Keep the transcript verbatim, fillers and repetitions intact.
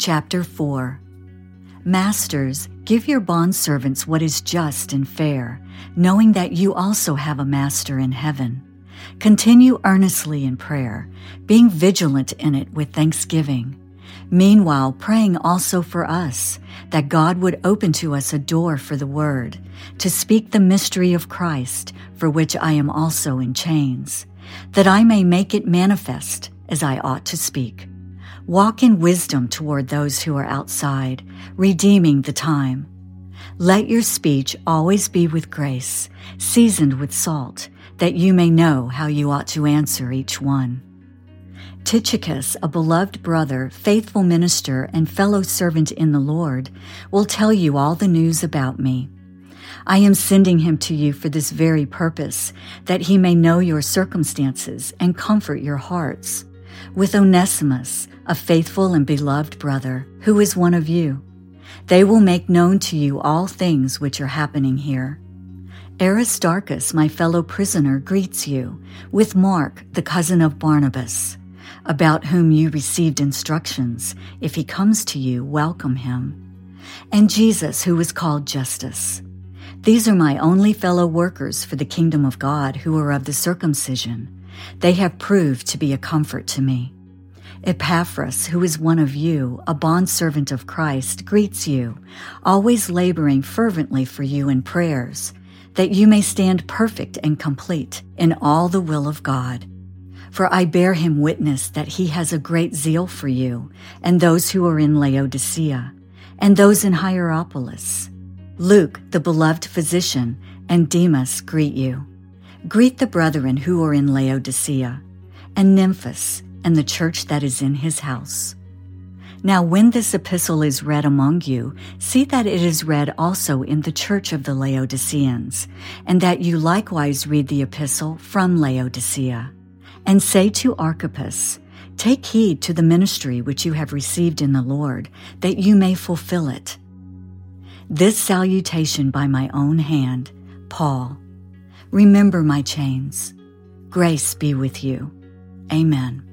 Chapter four. Masters, give your bondservants what is just and fair, knowing that you also have a master in heaven. Continue earnestly in prayer, being vigilant in it with thanksgiving. Meanwhile, praying also for us, that God would open to us a door for the word, to speak the mystery of Christ, for which I am also in chains, that I may make it manifest as I ought to speak. Walk in wisdom toward those who are outside, redeeming the time. Let your speech always be with grace, seasoned with salt, that you may know how you ought to answer each one. Tychicus, a beloved brother, faithful minister, and fellow servant in the Lord, will tell you all the news about me. I am sending him to you for this very purpose, that he may know your circumstances and comfort your hearts. With Onesimus, a faithful and beloved brother, who is one of you, they will make known to you all things which are happening here. Aristarchus, my fellow prisoner, greets you, with Mark, the cousin of Barnabas, about whom you received instructions. If he comes to you, welcome him. And Jesus, who is called Justus. These are my only fellow workers for the kingdom of God who are of the circumcision. They have proved to be a comfort to me. Epaphras, who is one of you, a bondservant of Christ, greets you, always laboring fervently for you in prayers, that you may stand perfect and complete in all the will of God. For I bear him witness that he has a great zeal for you, and those who are in Laodicea, and those in Hierapolis. Luke, the beloved physician, and Demas greet you. Greet the brethren who are in Laodicea, and Nymphas, and the church that is in his house. Now when this epistle is read among you, see that it is read also in the church of the Laodiceans, and that you likewise read the epistle from Laodicea. And say to Archippus, take heed to the ministry which you have received in the Lord, that you may fulfill it. This salutation by my own hand, Paul. Remember my chains. Grace be with you. Amen.